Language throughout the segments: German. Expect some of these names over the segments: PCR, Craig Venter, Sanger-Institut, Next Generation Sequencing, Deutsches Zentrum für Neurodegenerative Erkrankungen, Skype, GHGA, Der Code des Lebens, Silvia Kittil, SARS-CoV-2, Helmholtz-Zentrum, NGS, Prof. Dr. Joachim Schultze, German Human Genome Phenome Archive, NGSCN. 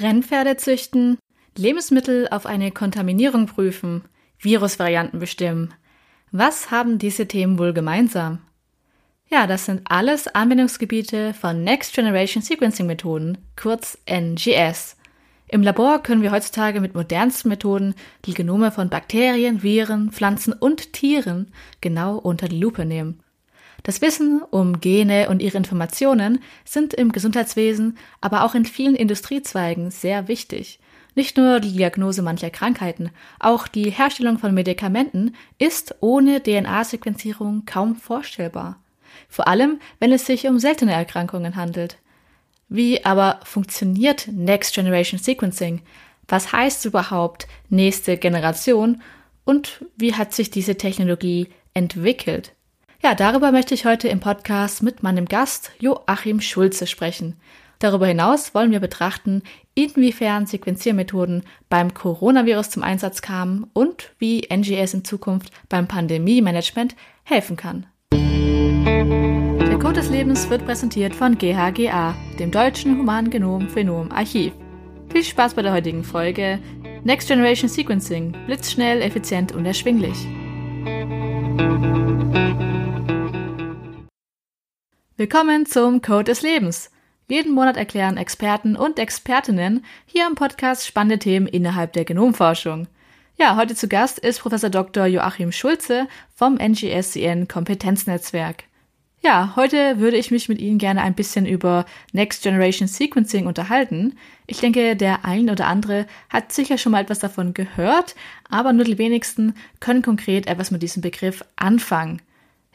Rennpferde züchten, Lebensmittel auf eine Kontaminierung prüfen, Virusvarianten bestimmen. Was haben diese Themen wohl gemeinsam? Ja, das sind alles Anwendungsgebiete von Next Generation Sequencing Methoden, kurz NGS. Im Labor können wir heutzutage mit modernsten Methoden die Genome von Bakterien, Viren, Pflanzen und Tieren genau unter die Lupe nehmen. Das Wissen um Gene und ihre Informationen sind im Gesundheitswesen, aber auch in vielen Industriezweigen sehr wichtig. Nicht nur die Diagnose mancher Krankheiten, auch die Herstellung von Medikamenten ist ohne DNA-Sequenzierung kaum vorstellbar. Vor allem, wenn es sich um seltene Erkrankungen handelt. Wie aber funktioniert Next Generation Sequencing? Was heißt überhaupt nächste Generation? Und wie hat sich diese Technologie entwickelt? Ja, darüber möchte ich heute im Podcast mit meinem Gast Joachim Schultze sprechen. Darüber hinaus wollen wir betrachten, inwiefern Sequenziermethoden beim Coronavirus zum Einsatz kamen und wie NGS in Zukunft beim Pandemie-Management helfen kann. Der Code des Lebens wird präsentiert von GHGA, dem Deutschen Human Genome Phenome Archiv. Viel Spaß bei der heutigen Folge. Next Generation Sequencing, blitzschnell, effizient und erschwinglich. Willkommen zum Code des Lebens. Jeden Monat erklären Experten und Expertinnen hier im Podcast spannende Themen innerhalb der Genomforschung. Ja, heute zu Gast ist Prof. Dr. Joachim Schultze vom NGSCN Kompetenznetzwerk. Ja, heute würde ich mich mit Ihnen gerne ein bisschen über Next Generation Sequencing unterhalten. Ich denke, der ein oder andere hat sicher schon mal etwas davon gehört, aber nur die wenigsten können konkret etwas mit diesem Begriff anfangen.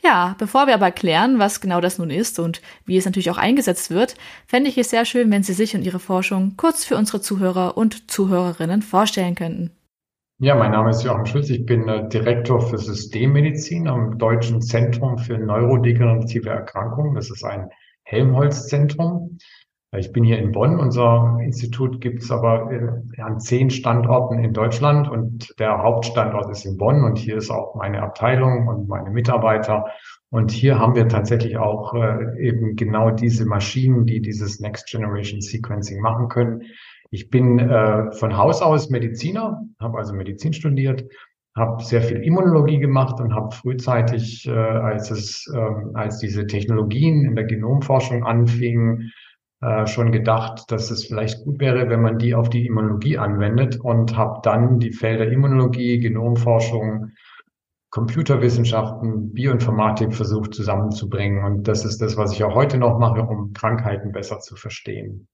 Ja, bevor wir aber klären, was genau das nun ist und wie es natürlich auch eingesetzt wird, fände ich es sehr schön, wenn Sie sich und Ihre Forschung kurz für unsere Zuhörer und Zuhörerinnen vorstellen könnten. Ja, mein Name ist Joachim Schultze. Ich bin Direktor für Systemmedizin am Deutschen Zentrum für Neurodegenerative Erkrankungen. Das ist ein Helmholtz-Zentrum. Ich bin hier in Bonn. Unser Institut gibt es aber an 10 Standorten in Deutschland und der Hauptstandort ist in Bonn und hier ist auch meine Abteilung und meine Mitarbeiter. Und hier haben wir tatsächlich auch eben genau diese Maschinen, die dieses Next Generation Sequencing machen können. Ich bin von Haus aus Mediziner, habe also Medizin studiert, habe sehr viel Immunologie gemacht und habe frühzeitig, als diese Technologien in der Genomforschung anfingen, schon gedacht, dass es vielleicht gut wäre, wenn man die auf die Immunologie anwendet und habe dann die Felder Immunologie, Genomforschung, Computerwissenschaften, Bioinformatik versucht zusammenzubringen. Und das ist das, was ich auch heute noch mache, um Krankheiten besser zu verstehen.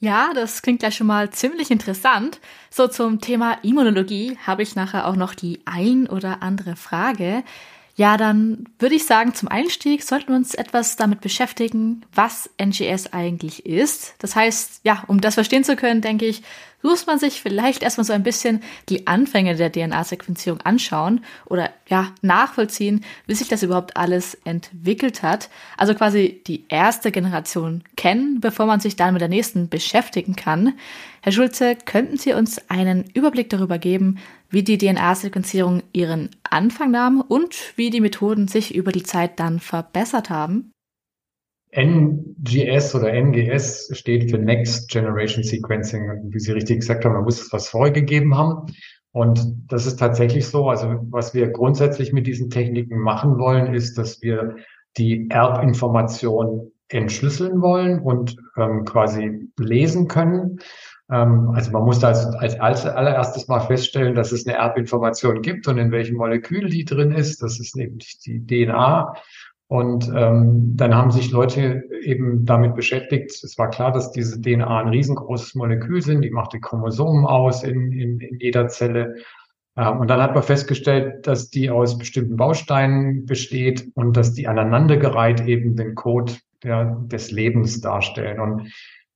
Ja, das klingt gleich schon mal ziemlich interessant. So zum Thema Immunologie habe ich nachher auch noch die ein oder andere Frage. Ja, dann würde ich sagen, zum Einstieg sollten wir uns etwas damit beschäftigen, was NGS eigentlich ist. Das heißt, ja, um das verstehen zu können, denke ich, muss man sich vielleicht erstmal so ein bisschen die Anfänge der DNA-Sequenzierung anschauen oder ja, nachvollziehen, wie sich das überhaupt alles entwickelt hat. Also quasi die erste Generation kennen, bevor man sich dann mit der nächsten beschäftigen kann. Herr Schultze, könnten Sie uns einen Überblick darüber geben, wie die DNA-Sequenzierung ihren Anfang nahm und wie die Methoden sich über die Zeit dann verbessert haben? NGS oder NGS steht für Next Generation Sequencing. Und wie Sie richtig gesagt haben, man muss etwas vorgegeben haben. Und das ist tatsächlich so. Also was wir grundsätzlich mit diesen Techniken machen wollen, ist, dass wir die Erbinformation entschlüsseln wollen und quasi lesen können. Also man muss da als allererstes mal feststellen, dass es eine Erbinformation gibt und in welchem Molekül die drin ist. Das ist nämlich die DNA. Und dann haben sich Leute eben damit beschäftigt. Es war klar, dass diese DNA ein riesengroßes Molekül sind. Die macht die Chromosomen aus in jeder Zelle. Und dann hat man festgestellt, dass die aus bestimmten Bausteinen besteht und dass die aneinandergereiht eben den Code des Lebens darstellen. Und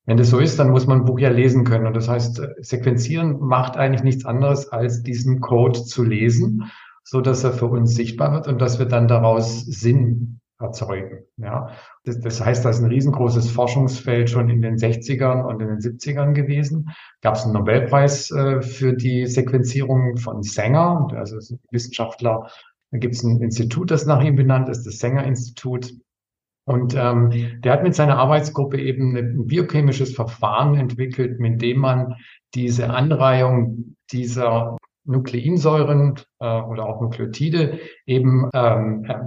wenn das so ist, dann muss man ein Buch ja lesen können. Und das heißt, sequenzieren macht eigentlich nichts anderes, als diesen Code zu lesen, so dass er für uns sichtbar wird und dass wir dann daraus Sinn erzeugen. Ja, das heißt, das ist ein riesengroßes Forschungsfeld schon in den 60ern und in den 70ern gewesen. Gab es einen Nobelpreis für die Sequenzierung von Sanger, also Wissenschaftler. Da gibt es ein Institut, das nach ihm benannt ist, das Sanger-Institut. Und der hat mit seiner Arbeitsgruppe eben ein biochemisches Verfahren entwickelt, mit dem man diese Anreihung dieser Nukleinsäuren oder auch Nukleotide eben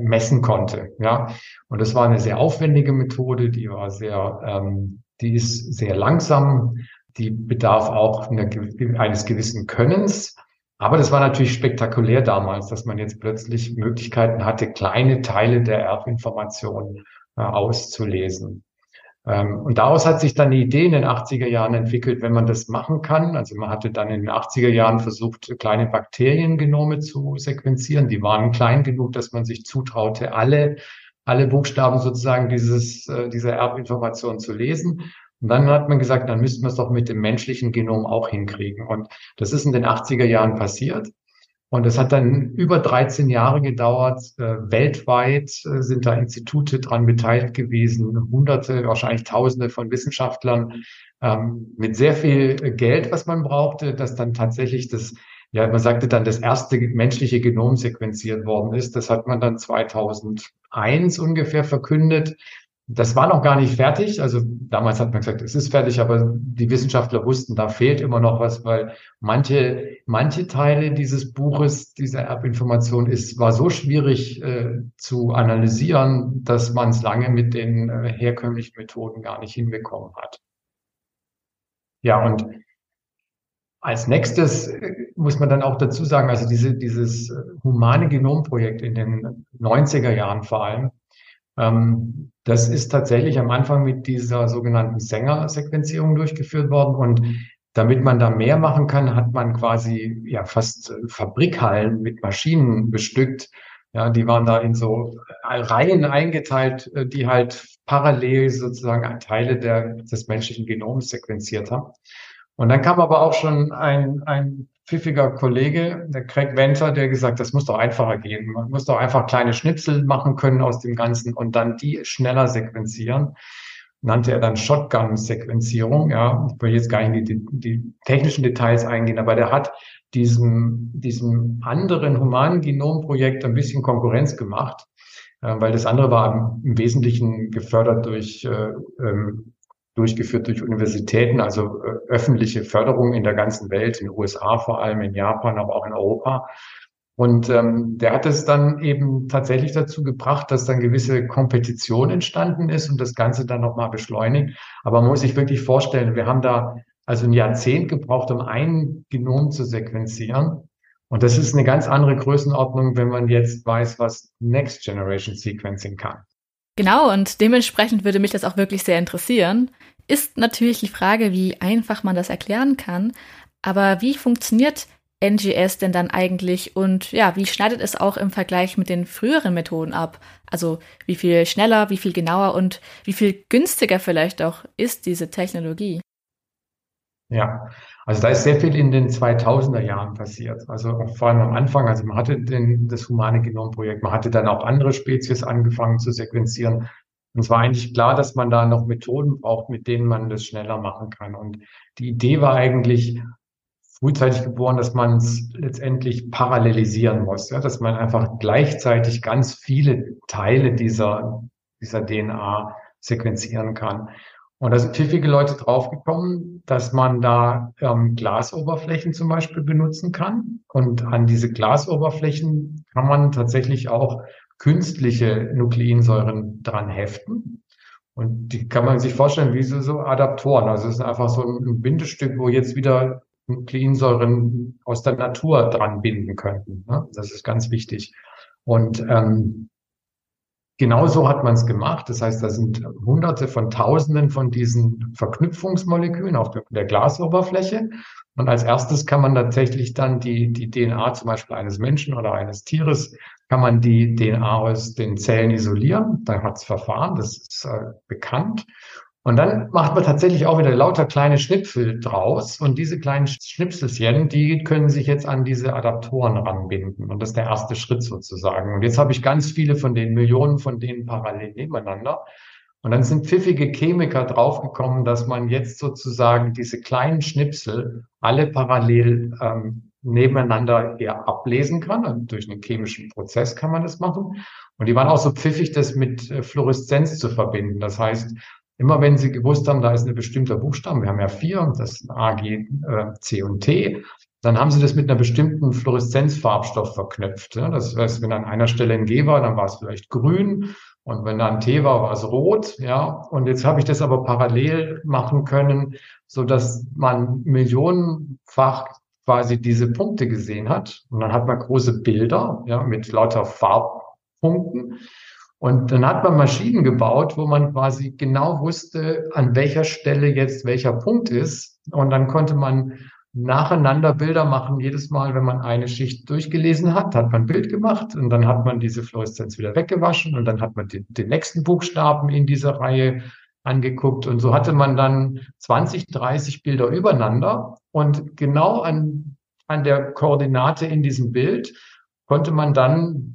messen konnte. Ja, und das war eine sehr aufwendige Methode, die war sehr, die ist sehr langsam, die bedarf auch eines gewissen Könnens. Aber das war natürlich spektakulär damals, dass man jetzt plötzlich Möglichkeiten hatte, kleine Teile der Erbinformation auszulesen. Und daraus hat sich dann die Idee in den 80er Jahren entwickelt, wenn man das machen kann. Also man hatte dann in den 80er Jahren versucht, kleine Bakteriengenome zu sequenzieren. Die waren klein genug, dass man sich zutraute, alle Buchstaben sozusagen dieser Erbinformation zu lesen. Und dann hat man gesagt, dann müssten wir es doch mit dem menschlichen Genom auch hinkriegen. Und das ist in den 80er Jahren passiert. Und es hat dann über 13 Jahre gedauert. Weltweit sind da Institute dran beteiligt gewesen, Hunderte, wahrscheinlich Tausende von Wissenschaftlern, mit sehr viel Geld, was man brauchte, dass dann tatsächlich das, ja, man sagte dann, das erste menschliche Genom sequenziert worden ist. Das hat man dann 2001 ungefähr verkündet. Das war noch gar nicht fertig. Also damals hat man gesagt, es ist fertig, aber die Wissenschaftler wussten, da fehlt immer noch was, weil manche Teile dieses Buches, dieser Erbinformation war so schwierig zu analysieren, dass man es lange mit den herkömmlichen Methoden gar nicht hinbekommen hat. Ja, und als nächstes muss man dann auch dazu sagen, also dieses humane Genomprojekt in den 90er Jahren vor allem, das ist tatsächlich am Anfang mit dieser sogenannten Sanger-Sequenzierung durchgeführt worden. Und damit man da mehr machen kann, hat man quasi ja fast Fabrikhallen mit Maschinen bestückt. Ja, die waren da in so Reihen eingeteilt, die halt parallel sozusagen Teile des menschlichen Genoms sequenziert haben. Und dann kam aber auch schon ein pfiffiger Kollege, der Craig Venter, der gesagt, das muss doch einfacher gehen. Man muss doch einfach kleine Schnipsel machen können aus dem Ganzen und dann die schneller sequenzieren. Nannte er dann Shotgun-Sequenzierung. Ja, ich will jetzt gar nicht in die technischen Details eingehen, aber der hat diesem anderen humanen Genomprojekt ein bisschen Konkurrenz gemacht, weil das andere war im Wesentlichen gefördert durchgeführt durch Universitäten, also öffentliche Förderung in der ganzen Welt, in den USA vor allem, in Japan, aber auch in Europa. Und der hat es dann eben tatsächlich dazu gebracht, dass dann gewisse Kompetition entstanden ist und das Ganze dann nochmal beschleunigt. Aber man muss sich wirklich vorstellen, wir haben da also ein Jahrzehnt gebraucht, um ein Genom zu sequenzieren. Und das ist eine ganz andere Größenordnung, wenn man jetzt weiß, was Next Generation Sequencing kann. Genau, und dementsprechend würde mich das auch wirklich sehr interessieren. Ist natürlich die Frage, wie einfach man das erklären kann, aber wie funktioniert NGS denn dann eigentlich und ja, wie schneidet es auch im Vergleich mit den früheren Methoden ab? Also wie viel schneller, wie viel genauer und wie viel günstiger vielleicht auch ist diese Technologie? Ja, also da ist sehr viel in den 2000er Jahren passiert. Also vor allem am Anfang, also man hatte das humane Genomprojekt, man hatte dann auch andere Spezies angefangen zu sequenzieren. Und es war eigentlich klar, dass man da noch Methoden braucht, mit denen man das schneller machen kann. Und die Idee war eigentlich frühzeitig geboren, dass man es letztendlich parallelisieren muss, ja, dass man einfach gleichzeitig ganz viele Teile dieser DNA sequenzieren kann. Und da sind pfiffige Leute draufgekommen, dass man da Glasoberflächen zum Beispiel benutzen kann. Und an diese Glasoberflächen kann man tatsächlich auch künstliche Nukleinsäuren dran heften. Und die kann man sich vorstellen wie so Adaptoren. Also es ist einfach so ein Bindestück, wo jetzt wieder Nukleinsäuren aus der Natur dran binden könnten. Ne? Das ist ganz wichtig. Und genauso hat man es gemacht. Das heißt, da sind Hunderte von Tausenden von diesen Verknüpfungsmolekülen auf der Glasoberfläche. Und als erstes kann man tatsächlich dann die DNA zum Beispiel eines Menschen oder eines Tieres, kann man die DNA aus den Zellen isolieren. Dann hat's Verfahren, das ist bekannt. Und dann macht man tatsächlich auch wieder lauter kleine Schnipsel draus. Und diese kleinen Schnipselchen, die können sich jetzt an diese Adaptoren ranbinden. Und das ist der erste Schritt sozusagen. Und jetzt habe ich ganz viele von den Millionen von denen parallel nebeneinander. Und dann sind pfiffige Chemiker draufgekommen, dass man jetzt sozusagen diese kleinen Schnipsel alle parallel nebeneinander eher ablesen kann. Und durch einen chemischen Prozess kann man das machen. Und die waren auch so pfiffig, das mit Fluoreszenz zu verbinden. Das heißt, immer wenn sie gewusst haben, da ist ein bestimmter Buchstabe, wir haben ja 4, das ist A, G, C und T, dann haben sie das mit einer bestimmten Fluoreszenzfarbstoff verknüpft. Das heißt, wenn an einer Stelle ein G war, dann war es vielleicht grün. Und wenn da ein T war, war es rot, ja. Und jetzt habe ich das aber parallel machen können, so dass man millionenfach quasi diese Punkte gesehen hat. Und dann hat man große Bilder, ja, mit lauter Farbpunkten. Und dann hat man Maschinen gebaut, wo man quasi genau wusste, an welcher Stelle jetzt welcher Punkt ist. Und dann konnte man nacheinander Bilder machen. Jedes Mal, wenn man eine Schicht durchgelesen hat, hat man ein Bild gemacht und dann hat man diese Fluoreszenz wieder weggewaschen und dann hat man den nächsten Buchstaben in dieser Reihe angeguckt und so hatte man dann 20, 30 Bilder übereinander und genau an der Koordinate in diesem Bild konnte man dann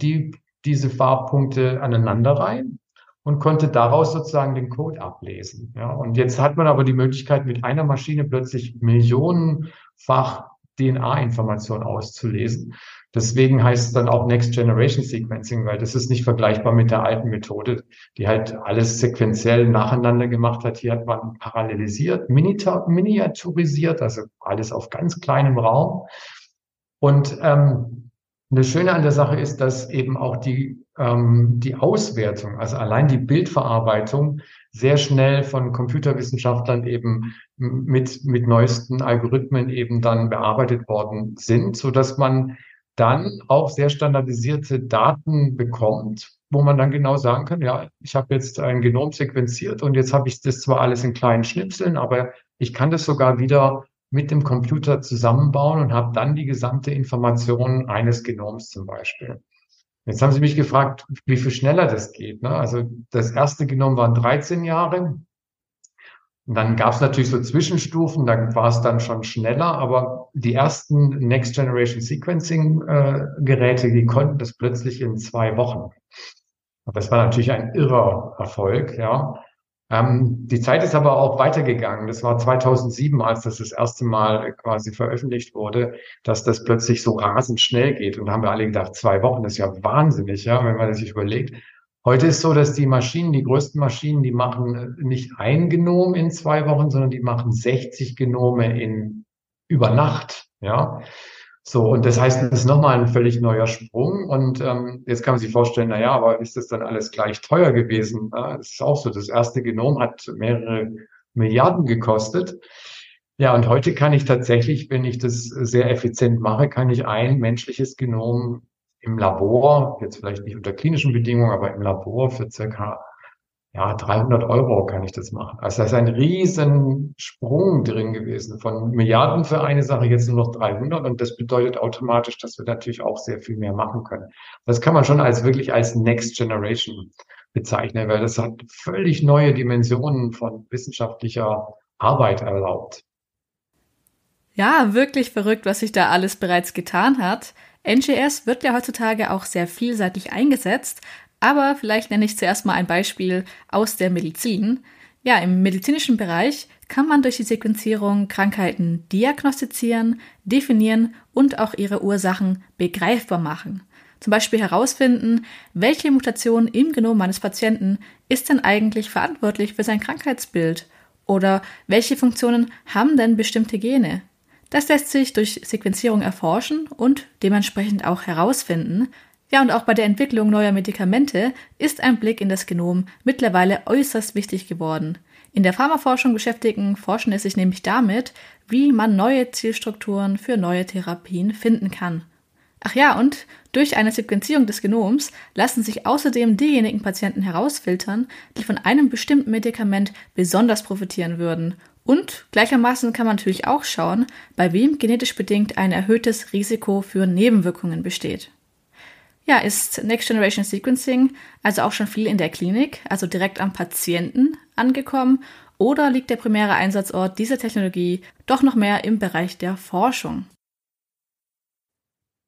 diese Farbpunkte aneinanderreihen und konnte daraus sozusagen den Code ablesen. Ja, und jetzt hat man aber die Möglichkeit, mit einer Maschine plötzlich millionenfach DNA-Information auszulesen. Deswegen heißt es dann auch Next Generation Sequencing, weil das ist nicht vergleichbar mit der alten Methode, die halt alles sequenziell nacheinander gemacht hat. Hier hat man parallelisiert, miniaturisiert, also alles auf ganz kleinem Raum. Und das Schöne an der Sache ist, dass eben auch die Auswertung, also allein die Bildverarbeitung, sehr schnell von Computerwissenschaftlern eben mit neuesten Algorithmen eben dann bearbeitet worden sind, so dass man dann auch sehr standardisierte Daten bekommt, wo man dann genau sagen kann, ja, ich habe jetzt ein Genom sequenziert und jetzt habe ich das zwar alles in kleinen Schnipseln, aber ich kann das sogar wieder mit dem Computer zusammenbauen und habe dann die gesamte Information eines Genoms zum Beispiel. Jetzt haben Sie mich gefragt, wie viel schneller das geht, ne? Also das erste Genom waren 13 Jahre. Und dann gab es natürlich so Zwischenstufen, dann war es dann schon schneller, aber die ersten Next Generation Sequencing Geräte, die konnten das plötzlich in 2 Wochen. Und das war natürlich ein irrer Erfolg, ja. Die Zeit ist aber auch weitergegangen. Das war 2007, als das erste Mal quasi veröffentlicht wurde, dass das plötzlich so rasend schnell geht. Und da haben wir alle gedacht, 2 Wochen, das ist ja wahnsinnig, ja, wenn man das sich überlegt. Heute ist so, dass die Maschinen, die größten Maschinen, die machen nicht ein Genom in 2 Wochen, sondern die machen 60 Genome in über Nacht, ja. So, und das heißt, das ist nochmal ein völlig neuer Sprung. Und jetzt kann man sich vorstellen, naja, aber ist das dann alles gleich teuer gewesen? Das ist auch so, das erste Genom hat mehrere Milliarden gekostet. Ja, und heute kann ich tatsächlich, wenn ich das sehr effizient mache, kann ich ein menschliches Genom im Labor, jetzt vielleicht nicht unter klinischen Bedingungen, aber im Labor für circa 300 € kann ich das machen. Also da ist ein riesen Sprung drin gewesen von Milliarden für eine Sache, jetzt nur noch 300. Und das bedeutet automatisch, dass wir natürlich auch sehr viel mehr machen können. Das kann man schon als Next Generation bezeichnen, weil das hat völlig neue Dimensionen von wissenschaftlicher Arbeit erlaubt. Ja, wirklich verrückt, was sich da alles bereits getan hat. NGS wird ja heutzutage auch sehr vielseitig eingesetzt. Aber vielleicht nenne ich zuerst mal ein Beispiel aus der Medizin. Ja, im medizinischen Bereich kann man durch die Sequenzierung Krankheiten diagnostizieren, definieren und auch ihre Ursachen begreifbar machen. Zum Beispiel herausfinden, welche Mutation im Genom meines Patienten ist denn eigentlich verantwortlich für sein Krankheitsbild oder welche Funktionen haben denn bestimmte Gene. Das lässt sich durch Sequenzierung erforschen und dementsprechend auch herausfinden. Ja, und auch bei der Entwicklung neuer Medikamente ist ein Blick in das Genom mittlerweile äußerst wichtig geworden. In der Pharmaforschung beschäftigen Forschende sich nämlich damit, wie man neue Zielstrukturen für neue Therapien finden kann. Ach ja, und durch eine Sequenzierung des Genoms lassen sich außerdem diejenigen Patienten herausfiltern, die von einem bestimmten Medikament besonders profitieren würden. Und gleichermaßen kann man natürlich auch schauen, bei wem genetisch bedingt ein erhöhtes Risiko für Nebenwirkungen besteht. Ja, ist Next Generation Sequencing also auch schon viel in der Klinik, also direkt am Patienten angekommen, oder liegt der primäre Einsatzort dieser Technologie doch noch mehr im Bereich der Forschung?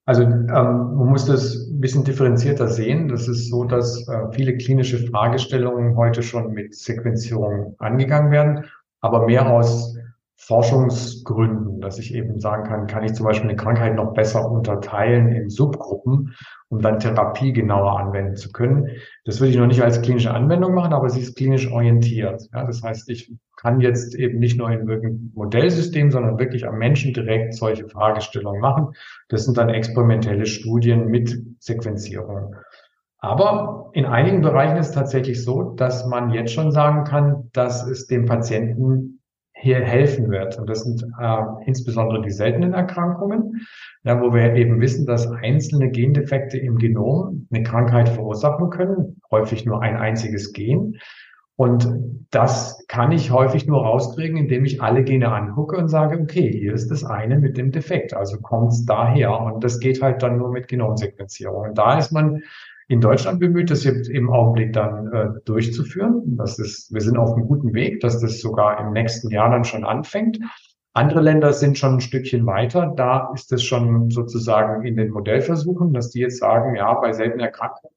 Also man muss das ein bisschen differenzierter sehen. Das ist so, dass viele klinische Fragestellungen heute schon mit Sequenzierung angegangen werden, aber mehr aus Forschungsgründen, dass ich eben sagen kann, kann ich zum Beispiel eine Krankheit noch besser unterteilen in Subgruppen, um dann Therapie genauer anwenden zu können. Das würde ich noch nicht als klinische Anwendung machen, aber sie ist klinisch orientiert. Ja, das heißt, ich kann jetzt eben nicht nur in irgendeinem Modellsystem, sondern wirklich am Menschen direkt solche Fragestellungen machen. Das sind dann experimentelle Studien mit Sequenzierung. Aber in einigen Bereichen ist es tatsächlich so, dass man jetzt schon sagen kann, dass es dem Patienten hier helfen wird. Und das sind insbesondere die seltenen Erkrankungen, ja, wo wir eben wissen, dass einzelne Gendefekte im Genom eine Krankheit verursachen können, häufig nur ein einziges Gen. Und das kann ich häufig nur rauskriegen, indem ich alle Gene angucke und sage, okay, hier ist das eine mit dem Defekt, also kommt es daher. Und das geht halt dann nur mit Genomsequenzierung. Und da ist man in Deutschland bemüht, das jetzt im Augenblick dann durchzuführen. Das ist, wir sind auf einem guten Weg, dass das sogar im nächsten Jahr dann schon anfängt. Andere Länder sind schon ein Stückchen weiter. Da ist es schon sozusagen in den Modellversuchen, dass die jetzt sagen, ja, bei seltenen Erkrankungen,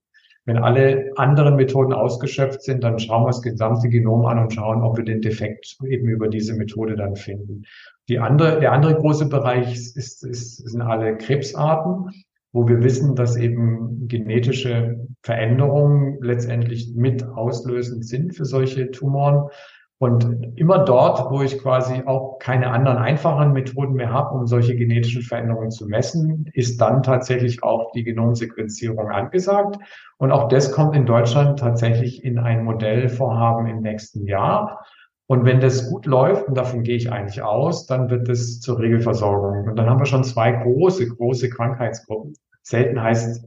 wenn alle anderen Methoden ausgeschöpft sind, dann schauen wir das gesamte Genom an und schauen, ob wir den Defekt eben über diese Methode dann finden. Der andere große Bereich sind alle Krebsarten, wo wir wissen, dass eben genetische Veränderungen letztendlich mit auslösend sind für solche Tumoren. Und immer dort, wo ich quasi auch keine anderen einfachen Methoden mehr habe, um solche genetischen Veränderungen zu messen, ist dann tatsächlich auch die Genomsequenzierung angesagt. Und auch das kommt in Deutschland tatsächlich in ein Modellvorhaben im nächsten Jahr. Und wenn das gut läuft, und davon gehe ich eigentlich aus, dann wird das zur Regelversorgung. Und dann haben wir schon zwei große Krankheitsgruppen. Selten heißt,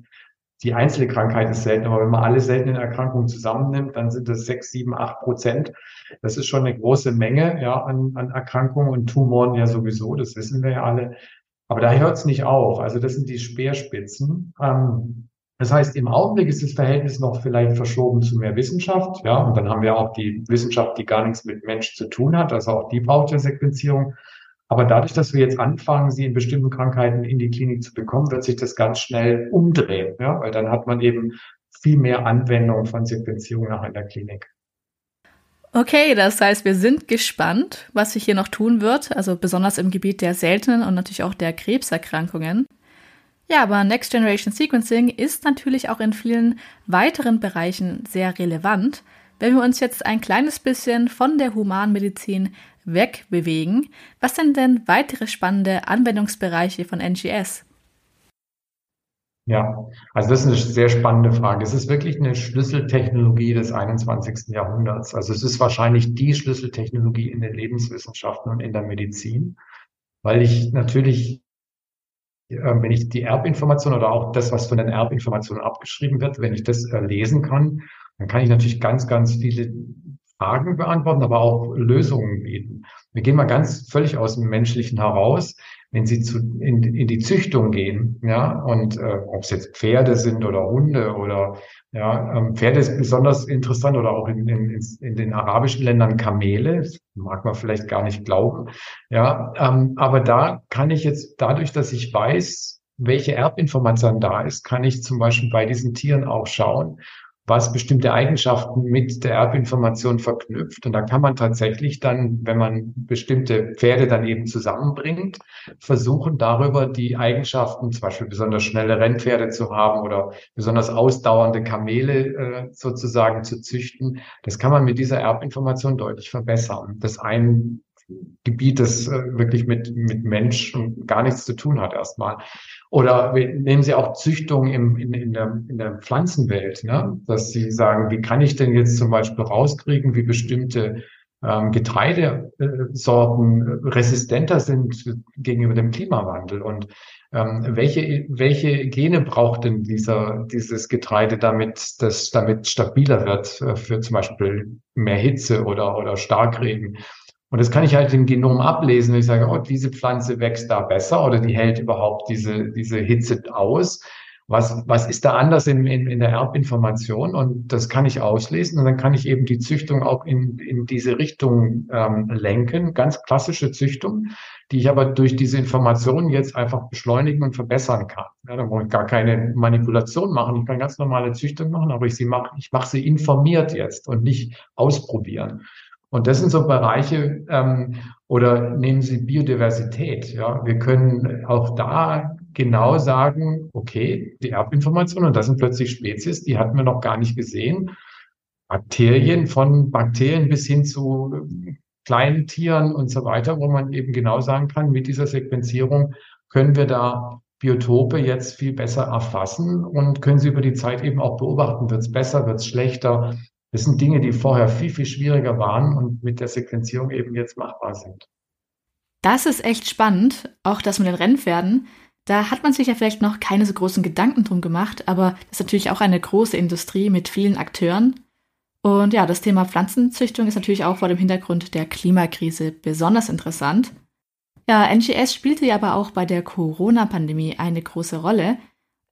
die einzelne Krankheit ist selten, aber wenn man alle seltenen Erkrankungen zusammennimmt, dann sind das 6, 7, 8%. Das ist schon eine große Menge, ja, an Erkrankungen und Tumoren ja sowieso, das wissen wir ja alle. Aber da hört es nicht auf. Also das sind die Speerspitzen. Das heißt, im Augenblick ist das Verhältnis noch vielleicht verschoben zu mehr Wissenschaft, ja, und dann haben wir auch die Wissenschaft, die gar nichts mit Mensch zu tun hat, also auch die braucht ja Sequenzierung. Aber dadurch, dass wir jetzt anfangen, sie in bestimmten Krankheiten in die Klinik zu bekommen, wird sich das ganz schnell umdrehen, ja, weil dann hat man eben viel mehr Anwendung von Sequenzierung nachher in der Klinik. Okay, das heißt, wir sind gespannt, was sich hier noch tun wird, also besonders im Gebiet der seltenen und natürlich auch der Krebserkrankungen. Ja, aber Next Generation Sequencing ist natürlich auch in vielen weiteren Bereichen sehr relevant. Wenn wir uns jetzt ein kleines bisschen von der Humanmedizin wegbewegen, was sind denn weitere spannende Anwendungsbereiche von NGS? Ja, also das ist eine sehr spannende Frage. Es ist wirklich eine Schlüsseltechnologie des 21. Jahrhunderts. Also es ist wahrscheinlich die Schlüsseltechnologie in den Lebenswissenschaften und in der Medizin, weil ich natürlich, wenn ich die Erbinformation oder auch das, was von den Erbinformationen abgeschrieben wird, wenn ich das lesen kann, dann kann ich natürlich ganz, ganz viele Fragen beantworten, aber auch Lösungen bieten. Wir gehen mal völlig aus dem Menschlichen heraus, wenn Sie in die Züchtung gehen, ja, und ob es jetzt Pferde sind oder Hunde oder, ja, Pferde ist besonders interessant oder auch in den arabischen Ländern Kamele, das mag man vielleicht gar nicht glauben, ja, aber da kann ich jetzt, dadurch, dass ich weiß, welche Erbinformation da ist, kann ich zum Beispiel bei diesen Tieren auch schauen, was bestimmte Eigenschaften mit der Erbinformation verknüpft. Und da kann man tatsächlich dann, wenn man bestimmte Pferde dann eben zusammenbringt, versuchen darüber die Eigenschaften, zum Beispiel besonders schnelle Rennpferde zu haben oder besonders ausdauernde Kamele sozusagen zu züchten. Das kann man mit dieser Erbinformation deutlich verbessern. Das ein Gebiet, das wirklich mit Mensch gar nichts zu tun hat erstmal. Oder nehmen Sie auch Züchtung in der Pflanzenwelt, ne? Dass Sie sagen, wie kann ich denn jetzt zum Beispiel rauskriegen, wie bestimmte Getreidesorten resistenter sind gegenüber dem Klimawandel und welche Gene braucht denn dieses Getreide, damit stabiler wird für zum Beispiel mehr Hitze oder Starkregen. Und das kann ich halt im Genom ablesen, wenn ich sage, oh, diese Pflanze wächst da besser oder die hält überhaupt diese Hitze aus. Was ist da anders in der Erbinformation? Und das kann ich auslesen und dann kann ich eben die Züchtung auch in diese Richtung lenken. Ganz klassische Züchtung, die ich aber durch diese Informationen jetzt einfach beschleunigen und verbessern kann. Ja, da muss ich gar keine Manipulation machen. Ich kann ganz normale Züchtung machen, aber ich mache sie informiert jetzt und nicht ausprobieren. Und das sind so Bereiche, oder nehmen Sie Biodiversität. Ja, wir können auch da genau sagen, okay, die Erbinformation, und das sind plötzlich Spezies, die hatten wir noch gar nicht gesehen. Bakterien, von Bakterien bis hin zu kleinen Tieren und so weiter, wo man eben genau sagen kann, mit dieser Sequenzierung können wir da Biotope jetzt viel besser erfassen und können sie über die Zeit eben auch beobachten. Wird es besser, wird es schlechter? Das sind Dinge, die vorher viel, viel schwieriger waren und mit der Sequenzierung eben jetzt machbar sind. Das ist echt spannend, auch das mit den Rennpferden. Da hat man sich ja vielleicht noch keine so großen Gedanken drum gemacht, aber das ist natürlich auch eine große Industrie mit vielen Akteuren. Und ja, das Thema Pflanzenzüchtung ist natürlich auch vor dem Hintergrund der Klimakrise besonders interessant. Ja, NGS spielte ja aber auch bei der Corona-Pandemie eine große Rolle.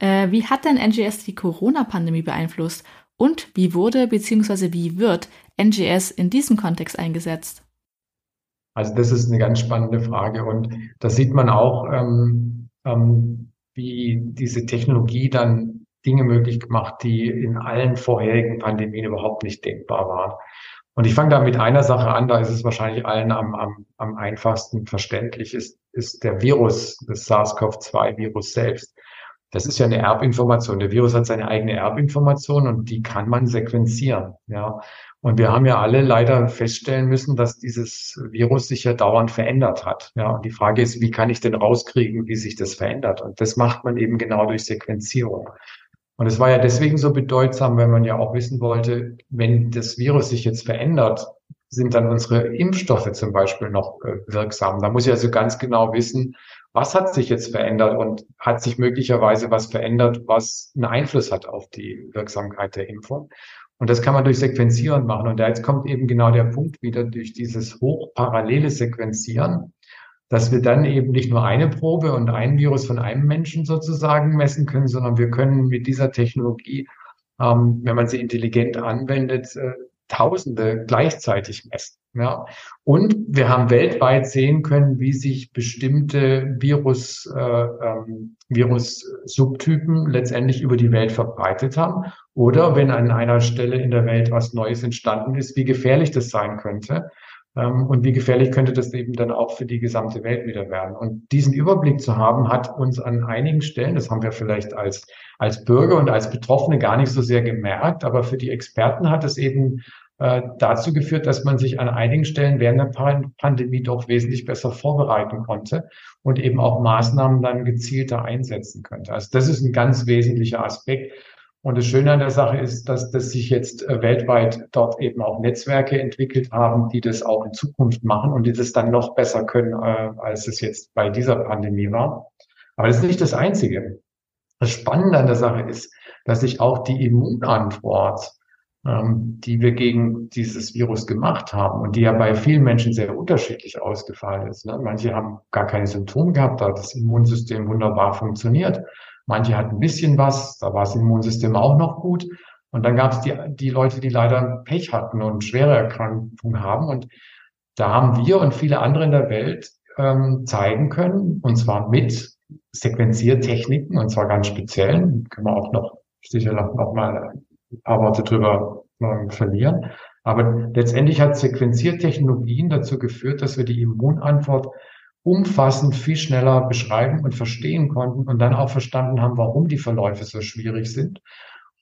Wie hat denn NGS die Corona-Pandemie beeinflusst? Und wie wurde bzw. wie wird NGS in diesem Kontext eingesetzt? Also das ist eine ganz spannende Frage. Und da sieht man auch, wie diese Technologie dann Dinge möglich gemacht, die in allen vorherigen Pandemien überhaupt nicht denkbar waren. Und ich fange da mit einer Sache an, da ist es wahrscheinlich allen am einfachsten verständlich, ist der Virus, das SARS-CoV-2-Virus selbst. Das ist ja eine Erbinformation. Der Virus hat seine eigene Erbinformation und die kann man sequenzieren. Ja. Und wir haben ja alle leider feststellen müssen, dass dieses Virus sich ja dauernd verändert hat. Ja. Und die Frage ist, wie kann ich denn rauskriegen, wie sich das verändert? Und das macht man eben genau durch Sequenzierung. Und es war ja deswegen so bedeutsam, weil man ja auch wissen wollte, wenn das Virus sich jetzt verändert, sind dann unsere Impfstoffe zum Beispiel noch wirksam. Da muss ich also ganz genau wissen, was hat sich jetzt verändert und hat sich möglicherweise was verändert, was einen Einfluss hat auf die Wirksamkeit der Impfung. Und das kann man durch Sequenzieren machen. Und da jetzt kommt eben genau der Punkt wieder durch dieses hochparallele Sequenzieren, dass wir dann eben nicht nur eine Probe und ein Virus von einem Menschen sozusagen messen können, sondern wir können mit dieser Technologie, wenn man sie intelligent anwendet, Tausende gleichzeitig messen. Ja. Und wir haben weltweit sehen können, wie sich bestimmte Virus-Subtypen letztendlich über die Welt verbreitet haben. Oder wenn an einer Stelle in der Welt was Neues entstanden ist, wie gefährlich das sein könnte. Und wie gefährlich könnte das eben dann auch für die gesamte Welt wieder werden. Und diesen Überblick zu haben, hat uns an einigen Stellen, das haben wir vielleicht als Bürger und als Betroffene gar nicht so sehr gemerkt, aber für die Experten hat es eben dazu geführt, dass man sich an einigen Stellen während der Pandemie doch wesentlich besser vorbereiten konnte und eben auch Maßnahmen dann gezielter einsetzen könnte. Also das ist ein ganz wesentlicher Aspekt. Und das Schöne an der Sache ist, dass sich jetzt weltweit dort eben auch Netzwerke entwickelt haben, die das auch in Zukunft machen und die das dann noch besser können, als es jetzt bei dieser Pandemie war. Aber das ist nicht das Einzige. Das Spannende an der Sache ist, dass sich auch die Immunantwort, die wir gegen dieses Virus gemacht haben und die ja bei vielen Menschen sehr unterschiedlich ausgefallen ist. Ne? Manche haben gar keine Symptome gehabt, da hat das Immunsystem wunderbar funktioniert. Manche hatten ein bisschen was, da war das Immunsystem auch noch gut. Und dann gab es die Leute, die leider Pech hatten und schwere Erkrankungen haben. Und da haben wir und viele andere in der Welt zeigen können, und zwar mit Sequenziertechniken, und zwar ganz speziellen, können wir auch noch sicher noch mal ein paar Worte drüber verlieren. Aber letztendlich hat Sequenziertechnologien dazu geführt, dass wir die Immunantwort umfassend viel schneller beschreiben und verstehen konnten und dann auch verstanden haben, warum die Verläufe so schwierig sind.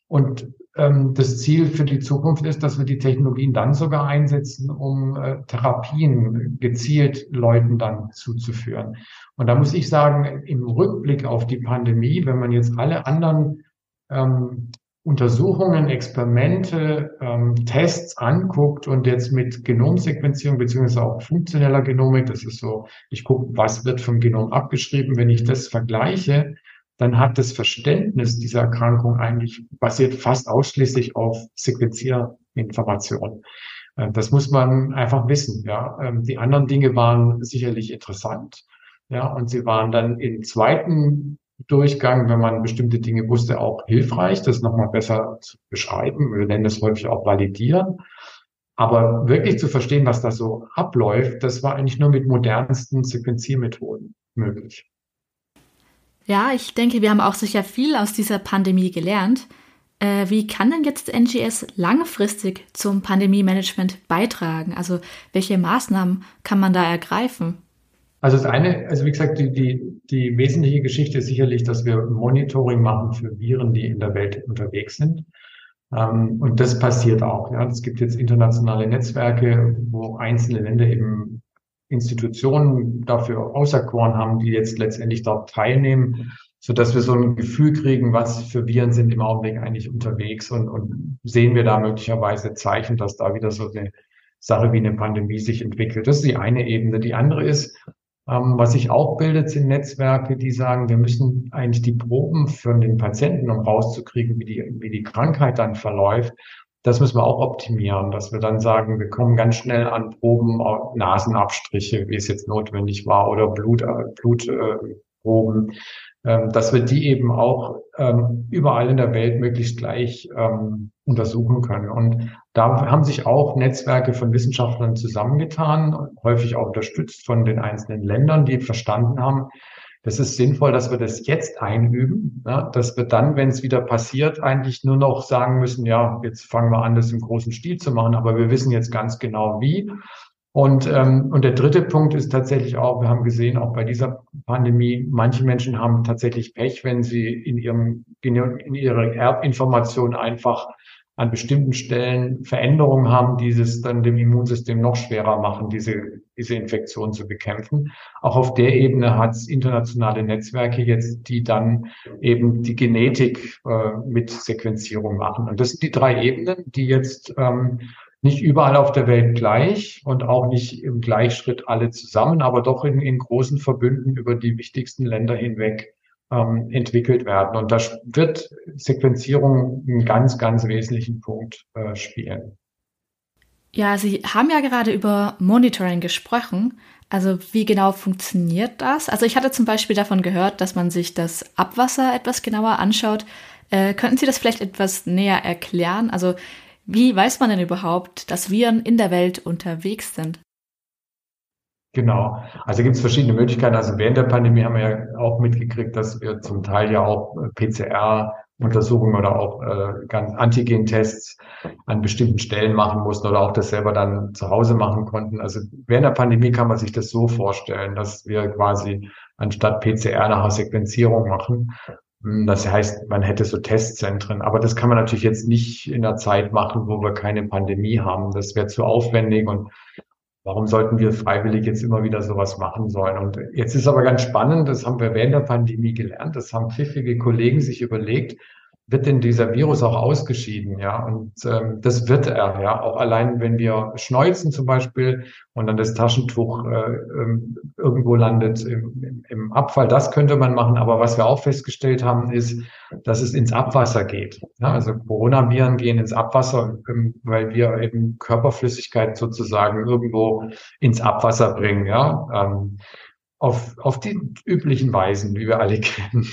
Und das Ziel für die Zukunft ist, dass wir die Technologien dann sogar einsetzen, um Therapien gezielt Leuten dann zuzuführen. Und da muss ich sagen, im Rückblick auf die Pandemie, wenn man jetzt alle anderen Untersuchungen, Experimente, Tests anguckt und jetzt mit Genomsequenzierung beziehungsweise auch funktioneller Genomik, das ist so, ich gucke, was wird vom Genom abgeschrieben, wenn ich das vergleiche, dann hat das Verständnis dieser Erkrankung eigentlich basiert fast ausschließlich auf Sequenzierinformationen. Das muss man einfach wissen, ja. Die anderen Dinge waren sicherlich interessant, ja, und sie waren dann im zweiten Durchgang, wenn man bestimmte Dinge wusste, auch hilfreich, das nochmal besser zu beschreiben. Wir nennen das häufig auch validieren. Aber wirklich zu verstehen, was da so abläuft, das war eigentlich nur mit modernsten Sequenziermethoden möglich. Ja, ich denke, wir haben auch sicher viel aus dieser Pandemie gelernt. Wie kann denn jetzt NGS langfristig zum Pandemie-Management beitragen? Also welche Maßnahmen kann man da ergreifen? Also das eine, also wie gesagt, die wesentliche Geschichte ist sicherlich, dass wir Monitoring machen für Viren, die in der Welt unterwegs sind. Und das passiert auch. Ja, es gibt jetzt internationale Netzwerke, wo einzelne Länder eben Institutionen dafür auserkoren haben, die jetzt letztendlich dort teilnehmen, sodass wir so ein Gefühl kriegen, was für Viren sind im Augenblick eigentlich unterwegs und sehen wir da möglicherweise Zeichen, dass da wieder so eine Sache wie eine Pandemie sich entwickelt. Das ist die eine Ebene. Die andere ist, was sich auch bildet, sind Netzwerke, die sagen, wir müssen eigentlich die Proben von den Patienten, um rauszukriegen, wie die Krankheit dann verläuft, das müssen wir auch optimieren, dass wir dann sagen, wir kommen ganz schnell an Proben, Nasenabstriche, wie es jetzt notwendig war, oder Blutproben, dass wir die eben auch überall in der Welt möglichst gleich untersuchen können. Und da haben sich auch Netzwerke von Wissenschaftlern zusammengetan, häufig auch unterstützt von den einzelnen Ländern, die verstanden haben, das ist sinnvoll, dass wir das jetzt einüben, ja, dass wir dann, wenn es wieder passiert, eigentlich nur noch sagen müssen, ja, jetzt fangen wir an, das im großen Stil zu machen, aber wir wissen jetzt ganz genau wie. Und der dritte Punkt ist tatsächlich auch, wir haben gesehen, auch bei dieser Pandemie, manche Menschen haben tatsächlich Pech, wenn sie in ihrer Erbinformation einfach an bestimmten Stellen Veränderungen haben, die es dann dem Immunsystem noch schwerer machen, diese Infektion zu bekämpfen. Auch auf der Ebene hat es internationale Netzwerke jetzt, die dann eben die Genetik mit Sequenzierung machen. Und das sind die drei Ebenen, die jetzt nicht überall auf der Welt gleich und auch nicht im Gleichschritt alle zusammen, aber doch in großen Verbünden über die wichtigsten Länder hinweg entwickelt werden. Und da wird Sequenzierung einen ganz, ganz wesentlichen Punkt spielen. Ja, Sie haben ja gerade über Monitoring gesprochen. Also wie genau funktioniert das? Also ich hatte zum Beispiel davon gehört, dass man sich das Abwasser etwas genauer anschaut. Könnten Sie das vielleicht etwas näher erklären? Also wie weiß man denn überhaupt, dass Viren in der Welt unterwegs sind? Genau, also gibt es verschiedene Möglichkeiten. Also während der Pandemie haben wir ja auch mitgekriegt, dass wir zum Teil ja auch PCR-Untersuchungen oder auch ganz Antigen-Tests an bestimmten Stellen machen mussten oder auch das selber dann zu Hause machen konnten. Also während der Pandemie kann man sich das so vorstellen, dass wir quasi anstatt PCR nachher Sequenzierung machen. Das heißt, man hätte so Testzentren, aber das kann man natürlich jetzt nicht in der Zeit machen, wo wir keine Pandemie haben. Das wäre zu aufwendig und warum sollten wir freiwillig jetzt immer wieder sowas machen sollen? Und jetzt ist aber ganz spannend, das haben wir während der Pandemie gelernt, das haben pfiffige Kollegen sich überlegt, wird denn dieser Virus auch ausgeschieden, ja? Und das wird er, ja, auch allein, wenn wir schneuzen zum Beispiel und dann das Taschentuch irgendwo landet im Abfall, das könnte man machen. Aber was wir auch festgestellt haben, ist, dass es ins Abwasser geht. Ja? Also Coronaviren gehen ins Abwasser, weil wir eben Körperflüssigkeit sozusagen irgendwo ins Abwasser bringen, ja. Auf die üblichen Weisen, wie wir alle kennen.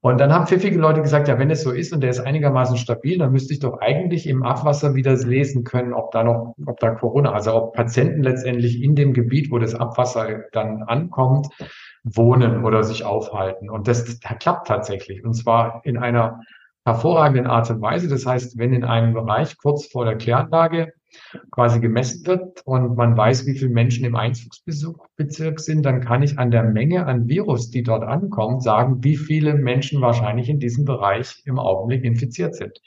Und dann haben pfiffige Leute gesagt, ja, wenn es so ist und der ist einigermaßen stabil, dann müsste ich doch eigentlich im Abwasser wieder lesen können, ob da Corona, also ob Patienten letztendlich in dem Gebiet, wo das Abwasser dann ankommt, wohnen oder sich aufhalten. Und das klappt tatsächlich. Und zwar in einer hervorragenden Art und Weise. Das heißt, wenn in einem Bereich kurz vor der Kläranlage quasi gemessen wird und man weiß, wie viele Menschen im Einzugsbezirk sind, dann kann ich an der Menge an Virus, die dort ankommt, sagen, wie viele Menschen wahrscheinlich in diesem Bereich im Augenblick infiziert sind.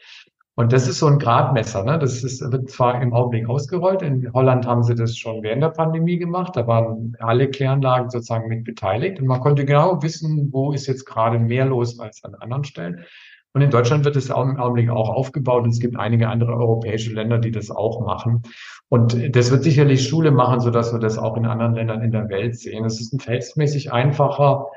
Und das ist so ein Gradmesser, ne? Wird zwar im Augenblick ausgerollt. In Holland haben sie das schon während der Pandemie gemacht. Da waren alle Kläranlagen sozusagen mit beteiligt. Und man konnte genau wissen, wo ist jetzt gerade mehr los als an anderen Stellen. Und in Deutschland wird es im Augenblick auch aufgebaut und es gibt einige andere europäische Länder, die das auch machen. Und das wird sicherlich Schule machen, sodass wir das auch in anderen Ländern in der Welt sehen. Es ist ein verhältnismäßig einfacher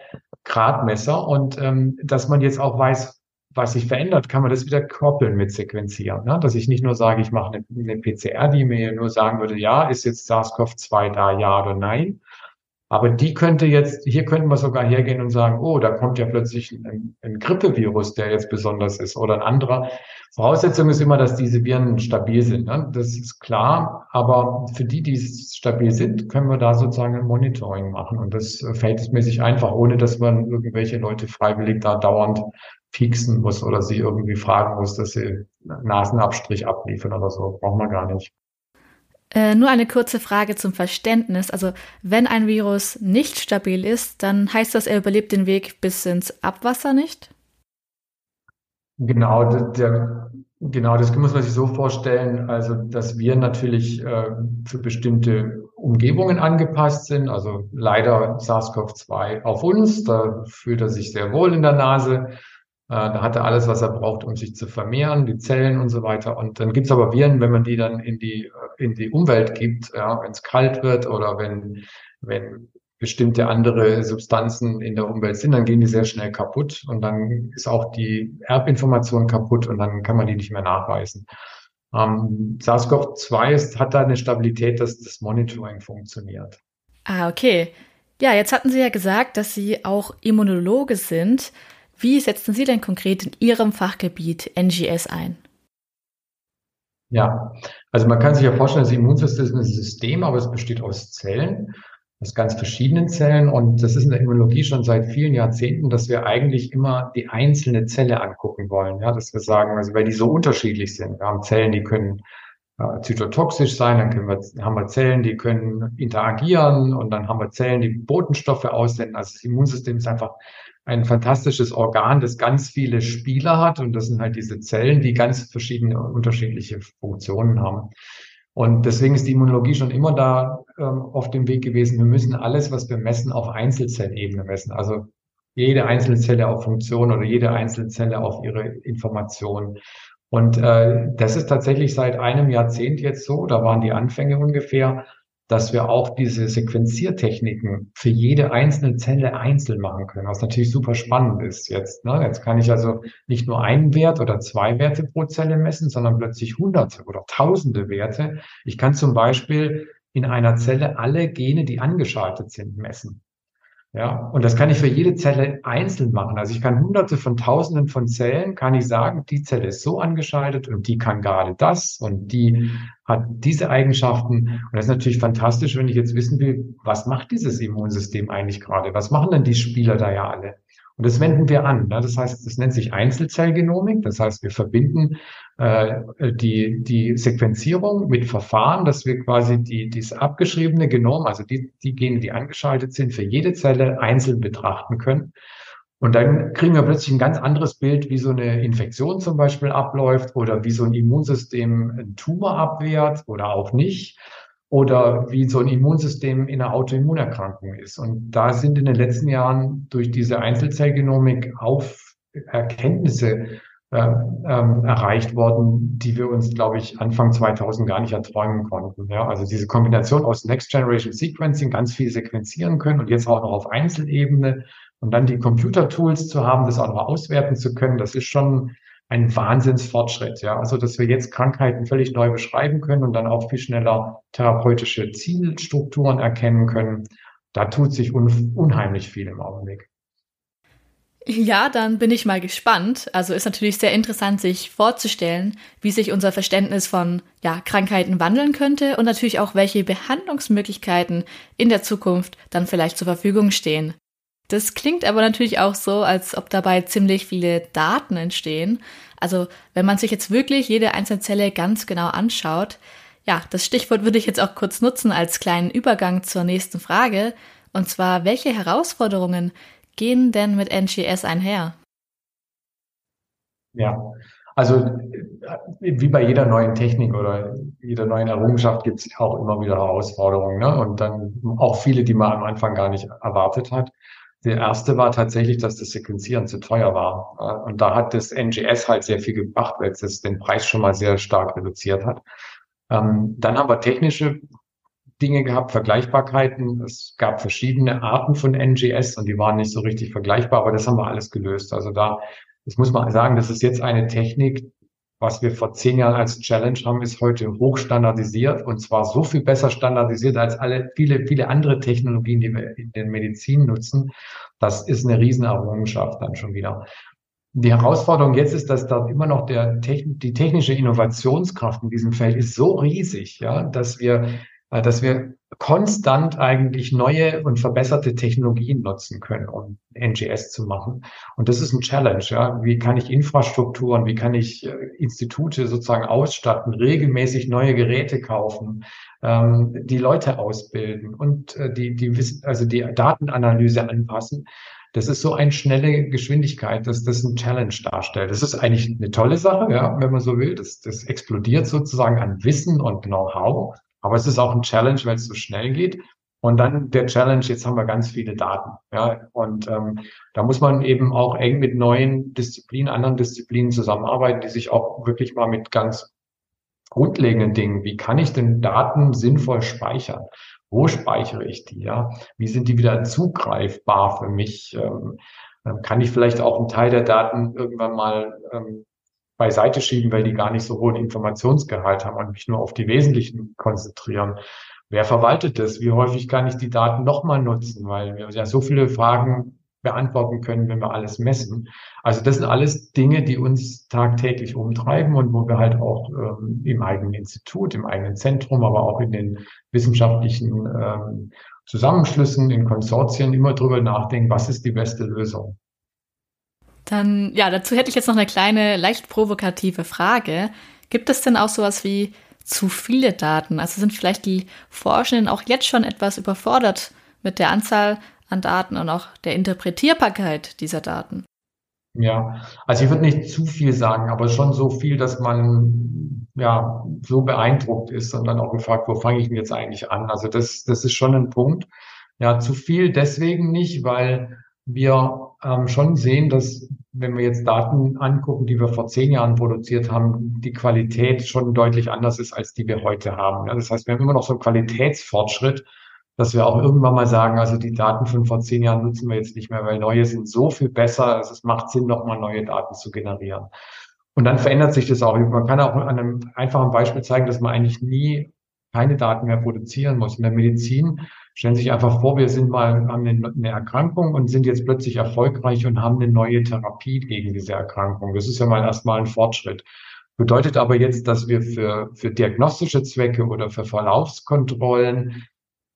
Gradmesser und dass man jetzt auch weiß, was sich verändert, kann man das wieder koppeln mit Sequenzieren. Ne? Dass ich nicht nur sage, ich mache eine PCR, die mir nur sagen würde, ja, ist jetzt SARS-CoV-2 da, ja oder nein. Aber hier könnten wir sogar hergehen und sagen, oh, da kommt ja plötzlich ein Grippevirus, der jetzt besonders ist oder ein anderer. Voraussetzung ist immer, dass diese Viren stabil sind. Ne? Das ist klar, aber für die stabil sind, können wir da sozusagen ein Monitoring machen. Und das verhältnismäßig einfach, ohne dass man irgendwelche Leute freiwillig da dauernd pieksen muss oder sie irgendwie fragen muss, dass sie Nasenabstrich abliefern oder so. Braucht man gar nicht. Nur eine kurze Frage zum Verständnis. Also wenn ein Virus nicht stabil ist, dann heißt das, er überlebt den Weg bis ins Abwasser nicht? Genau, das muss man sich so vorstellen, also dass wir natürlich für bestimmte Umgebungen angepasst sind. Also leider SARS-CoV-2 auf uns, da fühlt er sich sehr wohl in der Nase. Da hat er alles, was er braucht, um sich zu vermehren, die Zellen und so weiter. Und dann gibt's aber Viren, wenn man die dann in die Umwelt gibt, ja, wenn es kalt wird oder wenn bestimmte andere Substanzen in der Umwelt sind, dann gehen die sehr schnell kaputt und dann ist auch die Erbinformation kaputt und dann kann man die nicht mehr nachweisen. SARS-CoV-2 hat da eine Stabilität, dass das Monitoring funktioniert. Ah, okay. Ja, jetzt hatten Sie ja gesagt, dass Sie auch Immunologe sind. Wie setzen Sie denn konkret in Ihrem Fachgebiet NGS ein? Ja, also man kann sich ja vorstellen, das Immunsystem ist ein System, aber es besteht aus Zellen. Aus ganz verschiedenen Zellen, und das ist in der Immunologie schon seit vielen Jahrzehnten, dass wir eigentlich immer die einzelne Zelle angucken wollen, ja, dass wir sagen, also weil die so unterschiedlich sind. Wir haben Zellen, die können zytotoxisch sein, dann haben wir Zellen, die können interagieren, und dann haben wir Zellen, die Botenstoffe aussenden. Also das Immunsystem ist einfach ein fantastisches Organ, das ganz viele Spieler hat, und das sind halt diese Zellen, die ganz verschiedene unterschiedliche Funktionen haben. Und deswegen ist die Immunologie schon immer da auf dem Weg gewesen. Wir müssen alles, was wir messen, auf Einzelzellebene messen. Also jede einzelne Zelle auf Funktion oder jede einzelne Zelle auf ihre Information. Und das ist tatsächlich seit einem Jahrzehnt jetzt so, da waren die Anfänge ungefähr, dass wir auch diese Sequenziertechniken für jede einzelne Zelle einzeln machen können, was natürlich super spannend ist jetzt, ne? Jetzt kann ich also nicht nur einen Wert oder zwei Werte pro Zelle messen, sondern plötzlich Hunderte oder Tausende Werte. Ich kann zum Beispiel in einer Zelle alle Gene, die angeschaltet sind, messen. Ja, und das kann ich für jede Zelle einzeln machen. Also ich kann Hunderte von Tausenden von Zellen, kann ich sagen, die Zelle ist so angeschaltet und die kann gerade das und die hat diese Eigenschaften. Und das ist natürlich fantastisch, wenn ich jetzt wissen will, was macht dieses Immunsystem eigentlich gerade? Was machen denn die Spieler da ja alle? Und das wenden wir an. Ne? Das heißt, das nennt sich Einzelzellgenomik. Das heißt, wir verbinden die Sequenzierung mit Verfahren, dass wir quasi dieses abgeschriebene Genom, also die Gene, die angeschaltet sind, für jede Zelle einzeln betrachten können. Und dann kriegen wir plötzlich ein ganz anderes Bild, wie so eine Infektion zum Beispiel abläuft oder wie so ein Immunsystem einen Tumor abwehrt oder auch nicht. Oder wie so ein Immunsystem in einer Autoimmunerkrankung ist. Und da sind in den letzten Jahren durch diese Einzelzellgenomik auf Erkenntnisse erreicht worden, die wir uns, glaube ich, Anfang 2000 gar nicht erträumen konnten. Ja, also diese Kombination aus Next Generation Sequencing, ganz viel sequenzieren können und jetzt auch noch auf Einzelebene und dann die Computertools zu haben, das auch noch auswerten zu können, das ist schon ein Wahnsinnsfortschritt, ja. Also, dass wir jetzt Krankheiten völlig neu beschreiben können und dann auch viel schneller therapeutische Zielstrukturen erkennen können. Da tut sich unheimlich viel im Augenblick. Ja, dann bin ich mal gespannt. Also, ist natürlich sehr interessant, sich vorzustellen, wie sich unser Verständnis von, ja, Krankheiten wandeln könnte und natürlich auch, welche Behandlungsmöglichkeiten in der Zukunft dann vielleicht zur Verfügung stehen. Das klingt aber natürlich auch so, als ob dabei ziemlich viele Daten entstehen. Also wenn man sich jetzt wirklich jede einzelne Zelle ganz genau anschaut, ja, das Stichwort würde ich jetzt auch kurz nutzen als kleinen Übergang zur nächsten Frage. Und zwar, welche Herausforderungen gehen denn mit NGS einher? Ja, also wie bei jeder neuen Technik oder jeder neuen Errungenschaft gibt es auch immer wieder Herausforderungen, ne? Und dann auch viele, die man am Anfang gar nicht erwartet hat. Der erste war tatsächlich, dass das Sequenzieren zu teuer war. Und da hat das NGS halt sehr viel gebracht, weil es den Preis schon mal sehr stark reduziert hat. Dann haben wir technische Dinge gehabt, Vergleichbarkeiten. Es gab verschiedene Arten von NGS und die waren nicht so richtig vergleichbar, aber das haben wir alles gelöst. Also das muss man sagen, das ist jetzt eine Technik, was wir vor 10 Jahren als Challenge haben, ist heute hochstandardisiert, und zwar so viel besser standardisiert als viele andere Technologien, die wir in der Medizin nutzen. Das ist eine Riesenerrungenschaft dann schon wieder. Die Herausforderung jetzt ist, dass da immer noch die technische Innovationskraft in diesem Feld ist so riesig, ja, dass wir dass wir konstant eigentlich neue und verbesserte Technologien nutzen können, um NGS zu machen. Und das ist ein Challenge. Ja. Wie kann ich Infrastrukturen, wie kann ich Institute sozusagen ausstatten, regelmäßig neue Geräte kaufen, die Leute ausbilden und die Datenanalyse anpassen. Das ist so eine schnelle Geschwindigkeit, dass das ein Challenge darstellt. Das ist eigentlich eine tolle Sache, ja, wenn man so will. Das explodiert sozusagen an Wissen und Know-how. Aber es ist auch ein Challenge, weil es so schnell geht. Und dann der Challenge, jetzt haben wir ganz viele Daten. Ja, und da muss man eben auch eng mit neuen Disziplinen, anderen Disziplinen zusammenarbeiten, die sich auch wirklich mal mit ganz grundlegenden Dingen, wie kann ich denn Daten sinnvoll speichern? Wo speichere ich die? Ja, wie sind die wieder zugreifbar für mich? Kann ich vielleicht auch einen Teil der Daten irgendwann mal beiseite schieben, weil die gar nicht so hohen Informationsgehalt haben und mich nur auf die wesentlichen konzentrieren? Wer verwaltet das? Wie häufig kann ich die Daten nochmal nutzen? Weil wir ja so viele Fragen beantworten können, wenn wir alles messen. Also das sind alles Dinge, die uns tagtäglich umtreiben und wo wir halt auch im eigenen Institut, im eigenen Zentrum, aber auch in den wissenschaftlichen Zusammenschlüssen, in Konsortien immer drüber nachdenken, was ist die beste Lösung. Dann, ja, dazu hätte ich jetzt noch eine kleine, leicht provokative Frage. Gibt es denn auch sowas wie zu viele Daten? Also sind vielleicht die Forschenden auch jetzt schon etwas überfordert mit der Anzahl an Daten und auch der Interpretierbarkeit dieser Daten? Ja, also ich würde nicht zu viel sagen, aber schon so viel, dass man ja so beeindruckt ist und dann auch gefragt, wo fange ich denn jetzt eigentlich an? Also das ist schon ein Punkt. Ja, zu viel deswegen nicht, weil wir schon sehen, dass wenn wir jetzt Daten angucken, die wir vor 10 Jahren produziert haben, die Qualität schon deutlich anders ist, als die wir heute haben. Ja, das heißt, wir haben immer noch so einen Qualitätsfortschritt, dass wir auch irgendwann mal sagen, also die Daten von vor 10 Jahren nutzen wir jetzt nicht mehr, weil neue sind so viel besser, also es macht Sinn, nochmal neue Daten zu generieren. Und dann verändert sich das auch. Man kann auch an einem einfachen Beispiel zeigen, dass man eigentlich nie keine Daten mehr produzieren muss. In der Medizin stellen Sie sich einfach vor, wir haben eine Erkrankung und sind jetzt plötzlich erfolgreich und haben eine neue Therapie gegen diese Erkrankung. Das ist ja mal erstmal ein Fortschritt. Bedeutet aber jetzt, dass wir für diagnostische Zwecke oder für Verlaufskontrollen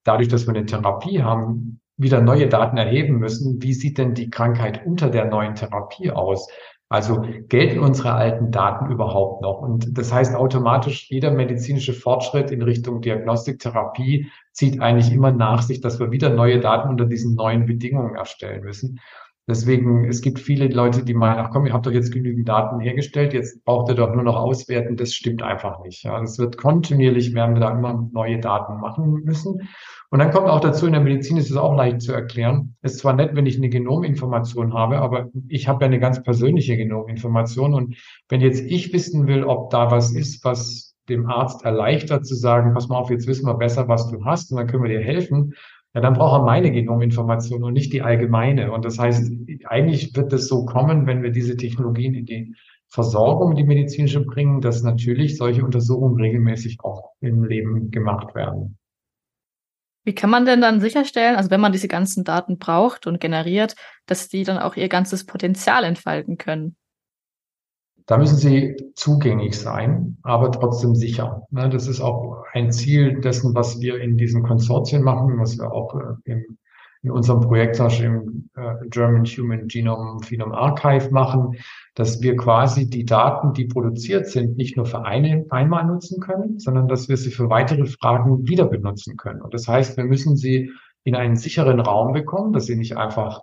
dadurch, dass wir eine Therapie haben, wieder neue Daten erheben müssen. Wie sieht denn die Krankheit unter der neuen Therapie aus? Also gelten unsere alten Daten überhaupt noch? Und das heißt automatisch, jeder medizinische Fortschritt in Richtung Diagnostik, Therapie zieht eigentlich immer nach sich, dass wir wieder neue Daten unter diesen neuen Bedingungen erstellen müssen. Deswegen, es gibt viele Leute, die meinen, ach komm, ihr habt doch jetzt genügend Daten hergestellt, jetzt braucht ihr doch nur noch auswerten. Das stimmt einfach nicht. Ja, das wird kontinuierlich, werden wir da immer neue Daten machen müssen. Und dann kommt auch dazu, in der Medizin ist es auch leicht zu erklären. Es ist zwar nett, wenn ich eine Genominformation habe, aber ich habe ja eine ganz persönliche Genominformation. Und wenn jetzt ich wissen will, ob da was ist, was dem Arzt erleichtert zu sagen, pass mal auf, jetzt wissen wir besser, was du hast und dann können wir dir helfen, ja, dann braucht er meine Genominformation und nicht die allgemeine. Und das heißt, eigentlich wird es so kommen, wenn wir diese Technologien in die Versorgung, die medizinische bringen, dass natürlich solche Untersuchungen regelmäßig auch im Leben gemacht werden. Wie kann man denn dann sicherstellen, also wenn man diese ganzen Daten braucht und generiert, dass die dann auch ihr ganzes Potenzial entfalten können? Da müssen sie zugänglich sein, aber trotzdem sicher. Das ist auch ein Ziel dessen, was wir in diesen Konsortien machen, was wir auch in unserem Projekt, zum Beispiel im German Human Genome Phenome Archive machen, dass wir quasi die Daten, die produziert sind, nicht nur für einmal nutzen können, sondern dass wir sie für weitere Fragen wieder benutzen können. Und das heißt, wir müssen sie in einen sicheren Raum bekommen, dass sie nicht einfach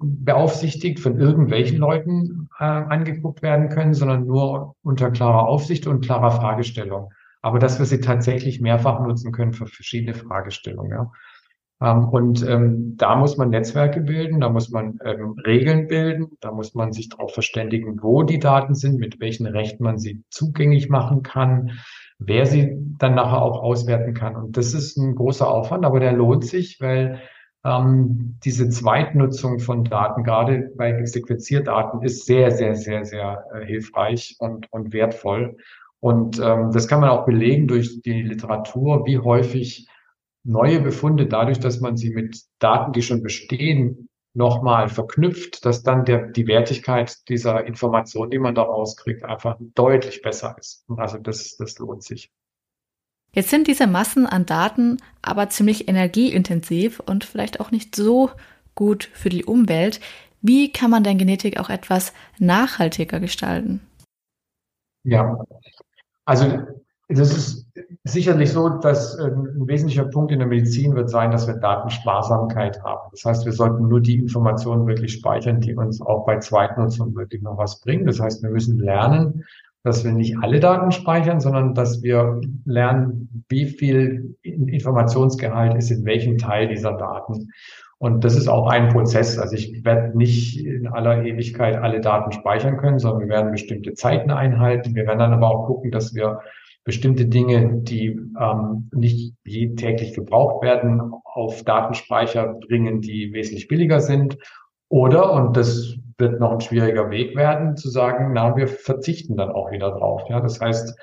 beaufsichtigt von irgendwelchen Leuten angeguckt werden können, sondern nur unter klarer Aufsicht und klarer Fragestellung. Aber dass wir sie tatsächlich mehrfach nutzen können für verschiedene Fragestellungen. Ja. Da muss man Netzwerke bilden, da muss man Regeln bilden, da muss man sich darauf verständigen, wo die Daten sind, mit welchen Rechten man sie zugänglich machen kann, wer sie dann nachher auch auswerten kann. Und das ist ein großer Aufwand, aber der lohnt sich, weil diese Zweitnutzung von Daten, gerade bei Sequenzierdaten, ist sehr, sehr, sehr, sehr hilfreich und wertvoll. Und das kann man auch belegen durch die Literatur, wie häufig neue Befunde, dadurch, dass man sie mit Daten, die schon bestehen, nochmal verknüpft, dass dann die Wertigkeit dieser Information, die man daraus kriegt, einfach deutlich besser ist. Also das lohnt sich. Jetzt sind diese Massen an Daten aber ziemlich energieintensiv und vielleicht auch nicht so gut für die Umwelt. Wie kann man denn Genetik auch etwas nachhaltiger gestalten? Ja, also das ist sicherlich so, dass ein wesentlicher Punkt in der Medizin wird sein, dass wir Datensparsamkeit haben. Das heißt, wir sollten nur die Informationen wirklich speichern, die uns auch bei Zweitnutzung wirklich noch was bringen. Das heißt, wir müssen lernen, dass wir nicht alle Daten speichern, sondern dass wir lernen, wie viel Informationsgehalt ist in welchem Teil dieser Daten. Und das ist auch ein Prozess. Also ich werde nicht in aller Ewigkeit alle Daten speichern können, sondern wir werden bestimmte Zeiten einhalten. Wir werden dann aber auch gucken, dass wir bestimmte Dinge, die nicht täglich gebraucht werden, auf Datenspeicher bringen, die wesentlich billiger sind. Oder, und das wird noch ein schwieriger Weg werden, zu sagen, na, wir verzichten dann auch wieder drauf. Ja, das heißt,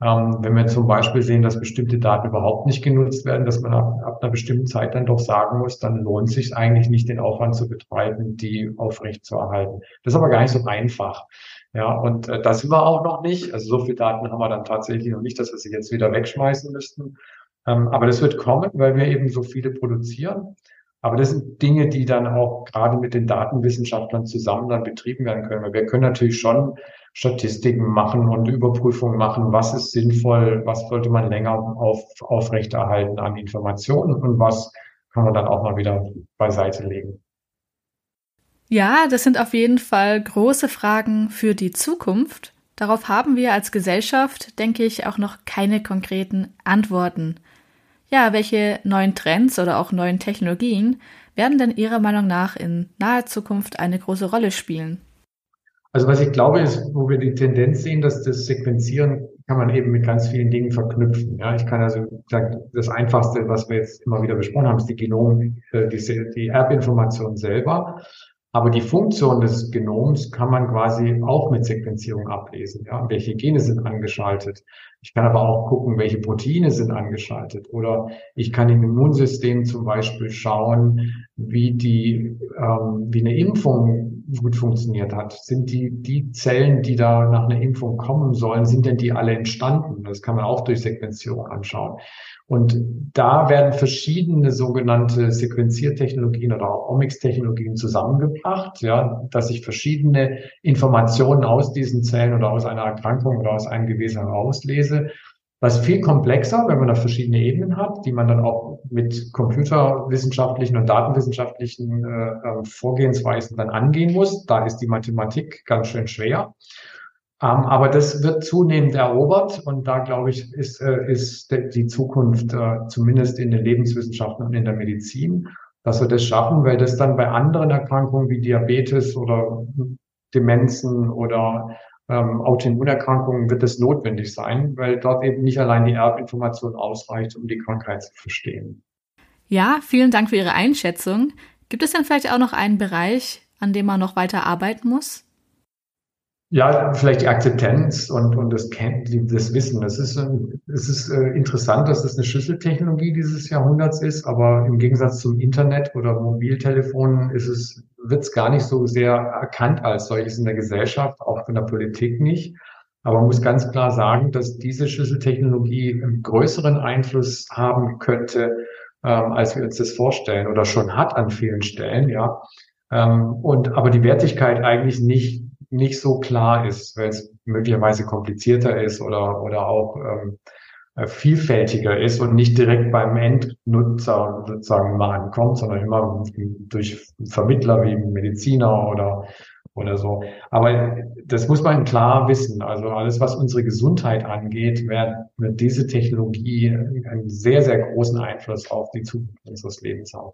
wenn wir zum Beispiel sehen, dass bestimmte Daten überhaupt nicht genutzt werden, dass man ab einer bestimmten Zeit dann doch sagen muss, dann lohnt es sich eigentlich nicht, den Aufwand zu betreiben, die aufrechtzuerhalten. Das ist aber gar nicht so einfach. Ja, und das sind wir auch noch nicht. Also so viele Daten haben wir dann tatsächlich noch nicht, dass wir sie jetzt wieder wegschmeißen müssten. Aber das wird kommen, weil wir eben so viele produzieren. Aber das sind Dinge, die dann auch gerade mit den Datenwissenschaftlern zusammen dann betrieben werden können. Weil wir können natürlich schon Statistiken machen und Überprüfungen machen, was ist sinnvoll, was sollte man länger aufrechterhalten an Informationen und was kann man dann auch mal wieder beiseite legen. Ja, das sind auf jeden Fall große Fragen für die Zukunft. Darauf haben wir als Gesellschaft, denke ich, auch noch keine konkreten Antworten. Ja, welche neuen Trends oder auch neuen Technologien werden denn Ihrer Meinung nach in naher Zukunft eine große Rolle spielen? Also was ich glaube ist, wo wir die Tendenz sehen, dass das Sequenzieren kann man eben mit ganz vielen Dingen verknüpfen. Ja, ich kann also sagen, das Einfachste, was wir jetzt immer wieder besprochen haben, ist die die Erbinformation selber. Aber die Funktion des Genoms kann man quasi auch mit Sequenzierung ablesen. Ja? Welche Gene sind angeschaltet? Ich kann aber auch gucken, welche Proteine sind angeschaltet. Oder ich kann im Immunsystem zum Beispiel schauen, wie eine Impfung gut funktioniert hat. Sind die Zellen, die da nach einer Impfung kommen sollen, sind denn die alle entstanden? Das kann man auch durch Sequenzierung anschauen. Und da werden verschiedene sogenannte Sequenziertechnologien oder auch Omics-Technologien zusammengebracht, ja, dass ich verschiedene Informationen aus diesen Zellen oder aus einer Erkrankung oder aus einem Gewebe herauslese. Was viel komplexer, wenn man da verschiedene Ebenen hat, die man dann auch mit computerwissenschaftlichen und datenwissenschaftlichen Vorgehensweisen dann angehen muss. Da ist die Mathematik ganz schön schwer. Aber das wird zunehmend erobert und da, glaube ich, ist die Zukunft zumindest in den Lebenswissenschaften und in der Medizin, dass wir das schaffen, weil das dann bei anderen Erkrankungen wie Diabetes oder Demenzen oder Autoimmunerkrankungen wird es notwendig sein, weil dort eben nicht allein die Erbinformation ausreicht, um die Krankheit zu verstehen. Ja, vielen Dank für Ihre Einschätzung. Gibt es denn vielleicht auch noch einen Bereich, an dem man noch weiter arbeiten muss? Ja, vielleicht die Akzeptanz und das Wissen. Es ist interessant, dass das eine Schlüsseltechnologie dieses Jahrhunderts ist, aber im Gegensatz zum Internet oder Mobiltelefonen wird's gar nicht so sehr erkannt als solches in der Gesellschaft, auch in der Politik nicht. Aber man muss ganz klar sagen, dass diese Schlüsseltechnologie einen größeren Einfluss haben könnte, als wir uns das vorstellen oder schon hat an vielen Stellen, ja. Aber die Wertigkeit eigentlich nicht so klar ist, weil es möglicherweise komplizierter ist oder auch vielfältiger ist und nicht direkt beim Endnutzer sozusagen mal ankommt, sondern immer durch Vermittler wie Mediziner oder so. Aber das muss man klar wissen. Also alles, was unsere Gesundheit angeht, wird diese Technologie einen sehr, sehr großen Einfluss auf die Zukunft unseres Lebens haben.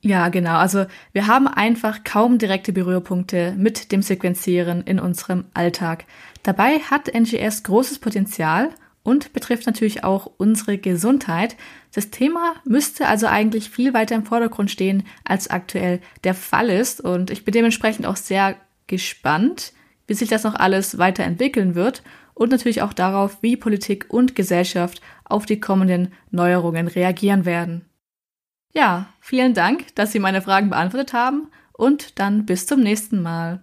Ja, genau. Also wir haben einfach kaum direkte Berührpunkte mit dem Sequenzieren in unserem Alltag. Dabei hat NGS großes Potenzial und betrifft natürlich auch unsere Gesundheit. Das Thema müsste also eigentlich viel weiter im Vordergrund stehen, als aktuell der Fall ist. Und ich bin dementsprechend auch sehr gespannt, wie sich das noch alles weiterentwickeln wird und natürlich auch darauf, wie Politik und Gesellschaft auf die kommenden Neuerungen reagieren werden. Ja, vielen Dank, dass Sie meine Fragen beantwortet haben und dann bis zum nächsten Mal.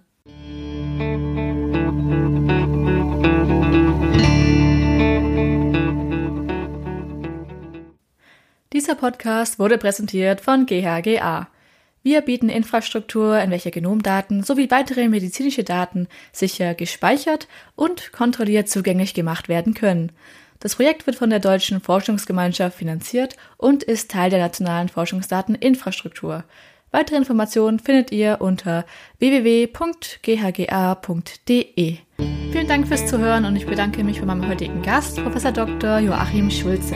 Dieser Podcast wurde präsentiert von GHGA. Wir bieten Infrastruktur, in welcher Genomdaten sowie weitere medizinische Daten sicher gespeichert und kontrolliert zugänglich gemacht werden können. Das Projekt wird von der Deutschen Forschungsgemeinschaft finanziert und ist Teil der nationalen Forschungsdateninfrastruktur. Weitere Informationen findet ihr unter www.ghga.de. Vielen Dank fürs Zuhören und ich bedanke mich bei meinem heutigen Gast, Prof. Dr. Joachim Schultze.